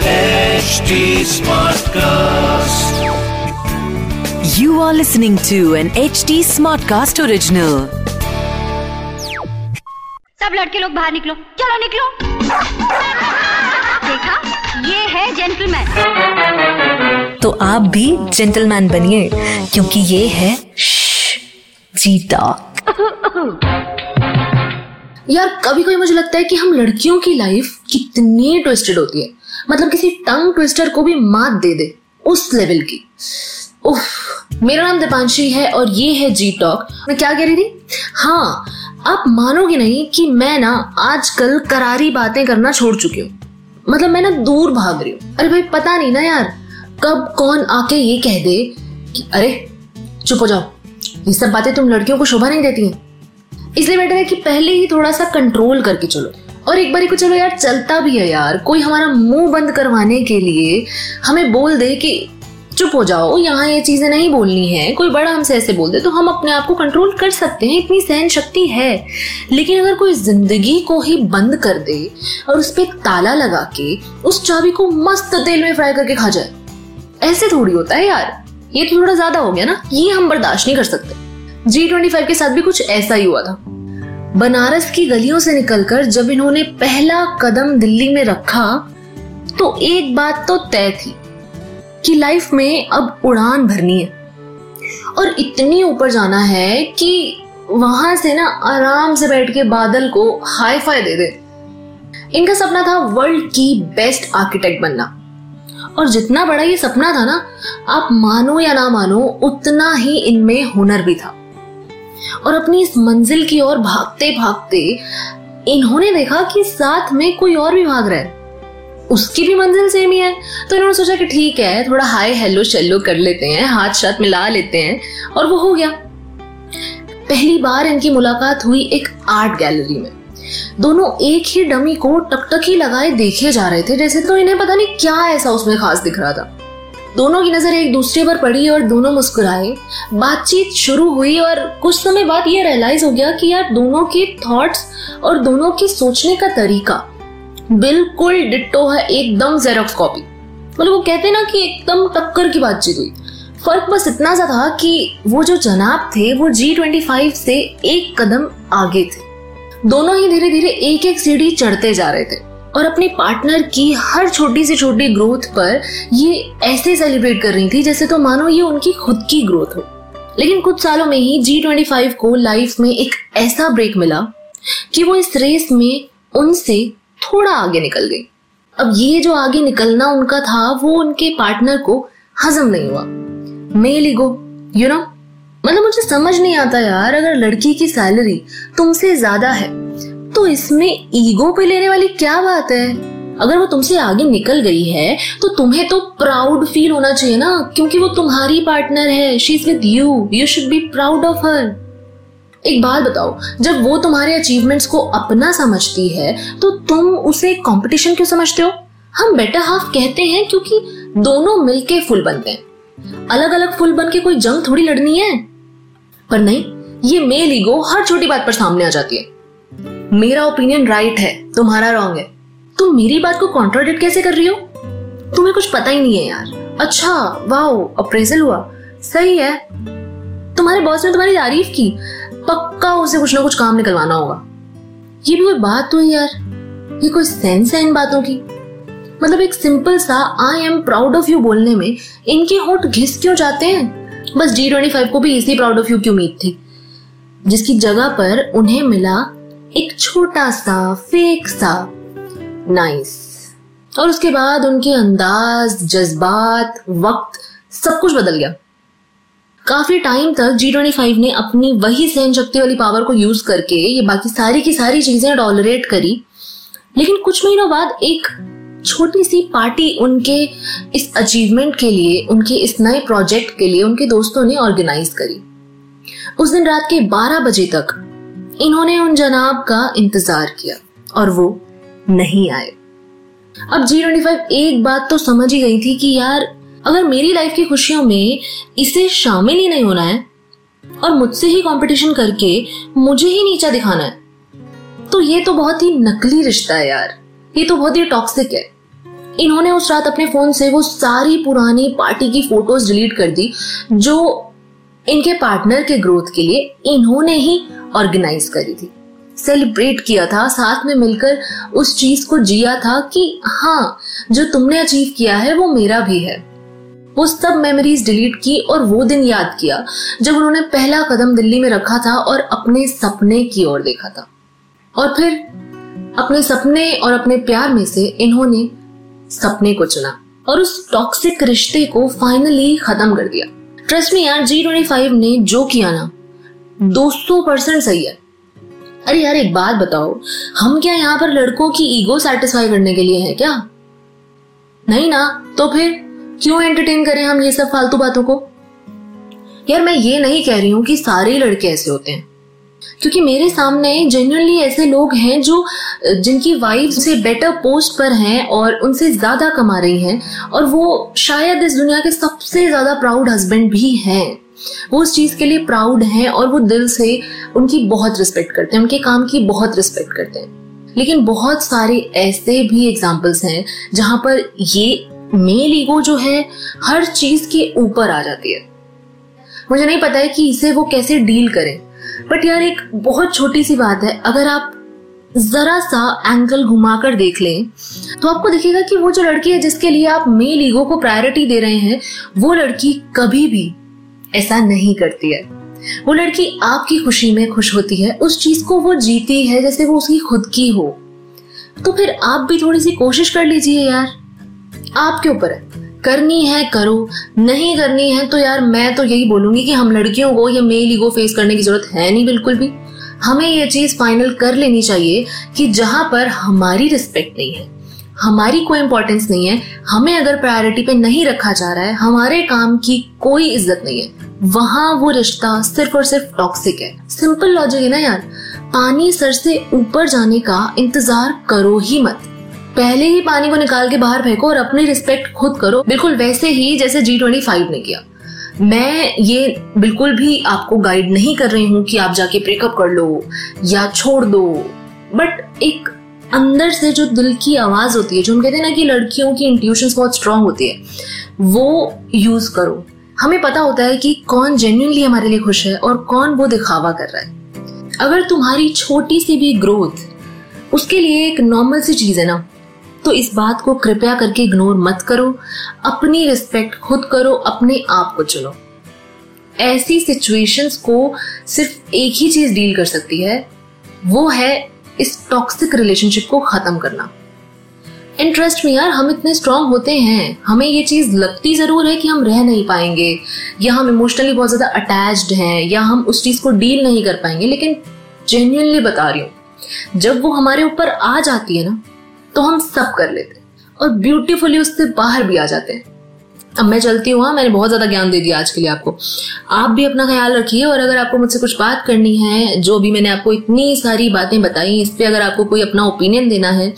HD SmartCast. You are listening to an HD SmartCast original. सब लड़के लोग बाहर निकलो, चलो निकलो। देखा, ये है जेंटलमैन। तो आप भी जेंटलमैन बनिए, क्योंकि ये है जीता। यार कभी कभी मुझे लगता है कि हम लड़कियों की लाइफ कितनी ट्विस्टेड होती है, मतलब किसी टंग ट्विस्टर को भी मात दे दे उस लेवल की। उफ, मेरा नाम दीपांशी है और ये है जी टॉक। मैं क्या कह रही थी? हाँ, आप मानोगे नहीं कि मैं ना आजकल करारी बातें करना छोड़ चुकी हूँ। मतलब मैं ना दूर भाग रही हूँ। अरे भाई पता नहीं ना यार कब कौन आके ये कह दे कि अरे चुप हो जाओ, ये सब बातें तुम लड़कियों को शोभा नहीं देती है। इसलिए बेटर है कि पहले ही थोड़ा सा कंट्रोल करके चलो। और एक बारी को चलो यार चलता भी है यार, कोई हमारा मुंह बंद करवाने के लिए हमें बोल दे कि चुप हो जाओ, यहाँ ये चीजें नहीं बोलनी है, कोई बड़ा हमसे ऐसे बोल दे तो हम अपने आप को कंट्रोल कर सकते हैं, इतनी सहन शक्ति है। लेकिन अगर कोई जिंदगी को ही बंद कर दे और उस पर ताला लगा के उस चाबी को मस्त तेल में फ्राई करके खा जाए, ऐसे थोड़ी होता है यार, ये तो थोड़ा ज्यादा हो गया ना, ये हम बर्दाश्त नहीं कर सकते। G25 के साथ भी कुछ ऐसा ही हुआ था। बनारस की गलियों से निकलकर जब इन्होंने पहला कदम दिल्ली में रखा तो एक बात तो तय थी कि लाइफ में अब उड़ान भरनी है और इतनी ऊपर जाना है कि वहां से ना आराम से बैठ के बादल को हाई फाई दे दे। इनका सपना था वर्ल्ड की बेस्ट आर्किटेक्ट बनना, और जितना बड़ा ये सपना था ना, आप मानो या ना मानो उतना ही इनमें हुनर भी था। और अपनी इस मंजिल की ओर भागते भागते इन्होंने देखा कि साथ में कोई और भी भाग रहा है, उसकी भी मंजिल सेम ही है। तो इन्होंने सोचा कि ठीक है, थोड़ा हाय हेलो शेलो कर लेते हैं, हाथ साथ मिला लेते हैं, और वो हो गया। पहली बार इनकी मुलाकात हुई एक आर्ट गैलरी में। दोनों एक ही डमी को टकटकी लगाए देखे जा रहे थे, जैसे तो इन्हें पता नहीं क्या ऐसा उसमें खास दिख रहा था। दोनों की नजर एक दूसरे पर पड़ी और दोनों मुस्कुराए, बातचीत शुरू हुई। और कुछ समय बाद ये रियलाइज हो गया कि यार दोनों के थॉट्स और दोनों के सोचने का तरीका बिल्कुल डिट्टो है, एकदम जेरोक्स कॉपी। मतलब वो कहते ना कि एकदम टक्कर की बातचीत हुई। फर्क बस इतना सा था कि वो जो जनाब थे वो G25 से एक कदम आगे थे। दोनों ही धीरे धीरे एक एक सीढ़ी चढ़ते जा रहे थे और अपने पार्टनर की हर छोटी से छोटी ग्रोथ पर ये ऐसे सेलिब्रेट कर रही थी जैसे तो मानो ये उनकी खुद की ग्रोथ हो। लेकिन कुछ सालों में ही G25 को लाइफ में एक ऐसा ब्रेक मिला कि वो इस रेस में उनसे थोड़ा आगे निकल गई। अब ये जो आगे निकलना उनका था वो उनके पार्टनर को हजम नहीं हुआ। Male ego, you know. मतलब मुझे समझ नहीं आता यार, अगर लड़की की सैलरी तुमसे ज्यादा है तो इसमें ईगो पे लेने वाली क्या बात है? अगर वो तुमसे आगे निकल गई है तो तुम्हें तो प्राउड फील होना चाहिए ना, क्योंकि वो तुम्हारी पार्टनर है। She is with you, you should be proud of her. एक बात बताओ, जब वो तुम्हारे अचीवमेंट्स को अपना समझती है तो तुम उसे कंपटीशन क्यों समझते हो? हम बेटर हाफ कहते हैं क्योंकि दोनों मिलके फुल बनते हैं। अलग अलग फुल बन के कोई जंग थोड़ी लड़नी है। पर नहीं, ये मेल ईगो हर छोटी बात पर सामने आ जाती है। मेरा ओपिनियन राइट है, तुम्हारा रॉन्ग है। तुम मेरी बात को कॉन्ट्राडिक्ट कैसे कर रही हो? तुम्हें कुछ पता ही नहीं है यार। अच्छा, वाओ, अप्रेजल हुआ, सही है। तुम्हारे बॉस ने तुम्हारी तारीफ की, पक्का उसे कुछ ना कुछ काम निकलवाना होगा। ये भी कोई बात हुई यार, ये कोई सेंस है इन बातों की? मतलब एक सिंपल सा I am proud of you बोलने में इनके होंठ घिस क्यों जाते हैं? बस G25 को भी इसी प्राउड ऑफ यू की उम्मीद थी, जिसकी जगह पर उन्हें मिला एक छोटा सा फेक सा नाइस। और उसके बाद उनके अंदाज, जज्बात, वक्त सब कुछ बदल गया। काफी टाइम तक G25 ने अपनी वही सहन शक्ति वाली पावर को यूज करके ये बाकी सारी की सारी चीजें टॉलरेट करी। लेकिन कुछ महीनों बाद एक छोटी सी पार्टी उनके इस अचीवमेंट के लिए, उनके इस नए प्रोजेक्ट के लिए उनके दोस्तों ने ऑर्गेनाइज करी। उस दिन रात के 12 बजे तक इन्होंने उन जनाब का इंतजार किया और वो नहीं आए। अब G25 एक बात तो समझ ही गई थी कि यार अगर मेरी लाइफ की खुशियों में इसे शामिल ही नहीं होना है और मुझसे ही कंपटीशन करके मुझे ही नीचा दिखाना है तो ये तो बहुत ही नकली रिश्ता है यार। ये तो बहुत ही टॉक्सिक है। इन्होंने उस रात अपने फोन से वो सारी पुरानी पार्टी की फोटोज डिलीट कर दी जो इनके पार्टनर के ग्रोथ के लिए इन्होंने ही ऑर्गेनाइज करी थी, सेलिब्रेट किया था, साथ में मिलकर उस चीज को जिया था कि हाँ जो तुमने अचीव किया है वो मेरा भी है। वो सब मेमोरीज डिलीट की और वो दिन याद किया जब उन्होंने पहला कदम दिल्ली में रखा था और अपने सपने की ओर देखा था। और फिर अपने सपने और अपने प्यार में से इन्होंने सपने को चुना और उस टॉक्सिक रिश्ते को फाइनली खत्म कर दिया। ट्रस्ट मी यार, G25 ने जो किया ना 200% सही है। अरे यार एक बात बताओ, हम क्या यहाँ पर लड़कों की ईगो सैटिस्फाई करने के लिए है क्या? नहीं ना, तो फिर क्यों एंटरटेन करें हम ये सब फालतू बातों को? यार मैं ये नहीं कह रही हूँ कि सारे लड़के ऐसे होते हैं, क्योंकि मेरे सामने जनरली ऐसे लोग हैं जो जिनकी वाइफ से बेटर पोस्ट पर हैं और उनसे ज्यादा कमा रही हैं और वो शायद इस दुनिया के सबसे ज्यादा प्राउड हस्बैंड भी हैं। वो उस चीज के लिए प्राउड हैं और वो दिल से उनकी बहुत रिस्पेक्ट करते हैं, उनके काम की बहुत रिस्पेक्ट करते हैं। लेकिन बहुत सारे ऐसे भी एग्जाम्पल्स हैं जहां पर ये मेल ईगो जो है हर चीज के ऊपर आ जाती है। मुझे नहीं पता है कि इसे वो कैसे डील करें, बट यार एक बहुत छोटी सी बात है, अगर आप जरा सा एंगल घुमाकर देख लें तो आपको दिखेगा कि वो जो लड़की है जिसके लिए आप मेल ईगो को प्रायोरिटी दे रहे हैं वो लड़की कभी भी ऐसा नहीं करती है। वो लड़की आपकी खुशी में खुश होती है, उस चीज को वो जीती है जैसे वो उसकी खुद की हो। तो फिर आप भी थोड़ी सी कोशिश कर लीजिए यार, आपके ऊपर है, करनी है करो, नहीं करनी है तो यार मैं तो यही बोलूंगी कि हम लड़कियों को ये मेल ईगो फेस करने की जरूरत है नहीं बिल्कुल भी। हमें ये चीज फाइनल कर लेनी चाहिए कि जहां पर हमारी रिस्पेक्ट नहीं है, हमारी कोई इंपॉर्टेंस नहीं है, हमें अगर प्रायोरिटी पे नहीं रखा जा रहा है, हमारे काम की कोई इज्जत नहीं है, वहां वो रिश्ता सिर्फ और सिर्फ टॉक्सिक है। सिंपल लॉजिक है ना यार, पानी सर से ऊपर जाने का इंतजार करो ही मत, पहले ही पानी को निकाल के बाहर फेंको और अपनी रिस्पेक्ट खुद करो, बिल्कुल वैसे ही जैसे G25 ने किया। मैं ये बिल्कुल भी आपको गाइड नहीं कर रही हूँ कि आप जाके ब्रेकअप कर लो या छोड़ दो, बट एक अंदर से जो दिल की आवाज होती है, जो हम कहते हैं ना कि लड़कियों की इंट्यूशंस बहुत स्ट्रांग होती है, वो यूज करो। हमें पता होता है कि कौन जेन्युइनली हमारे लिए खुश है और कौन वो दिखावा कर रहा है। अगर तुम्हारी छोटी सी भी ग्रोथ उसके लिए एक नॉर्मल सी चीज है ना, तो इस बात को कृपया करके इग्नोर मत करो, अपनी रिस्पेक्ट खुद करो, अपने आप को चुनो। ऐसी सिचुएशंस को सिर्फ एक ही चीज डील कर सकती है, वो है इस टॉक्सिक रिलेशनशिप को खत्म करना। एंड ट्रस्ट मी यार, हम इतने स्ट्रांग होते हैं, हमें ये चीज लगती जरूर है कि हम रह नहीं पाएंगे या हम इमोशनली बहुत ज्यादा अटैच्ड हैं या हम उस चीज को डील नहीं कर पाएंगे, लेकिन जेन्युइनली बता रही हूँ जब वो हमारे ऊपर आ जाती है ना तो हम सब कर लेते हैं और ब्यूटीफुली उससे बाहर भी आ जाते हैं। अब मैं चलती हूँ, मैंने बहुत ज्यादा ज्ञान दे दिया आज के लिए आपको। आप भी अपना ख्याल रखिए और अगर आपको मुझसे कुछ बात करनी है, जो भी मैंने आपको इतनी सारी बातें बताई इस पे अगर आपको कोई अपना ओपिनियन देना है,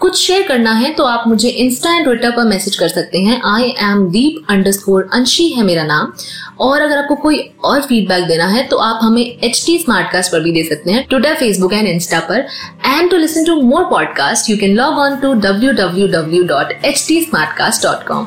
कुछ शेयर करना है, तो आप मुझे इंस्टा एंड ट्विटर पर मैसेज कर सकते हैं। I am deep_anshi है मेरा नाम। और अगर आपको कोई और फीडबैक देना है तो आप हमें HD SmartCast पर भी दे सकते हैं, ट्विटर, फेसबुक एंड इंस्टा पर। And to listen to more podcast you can log on to www.hdsmartcast.com।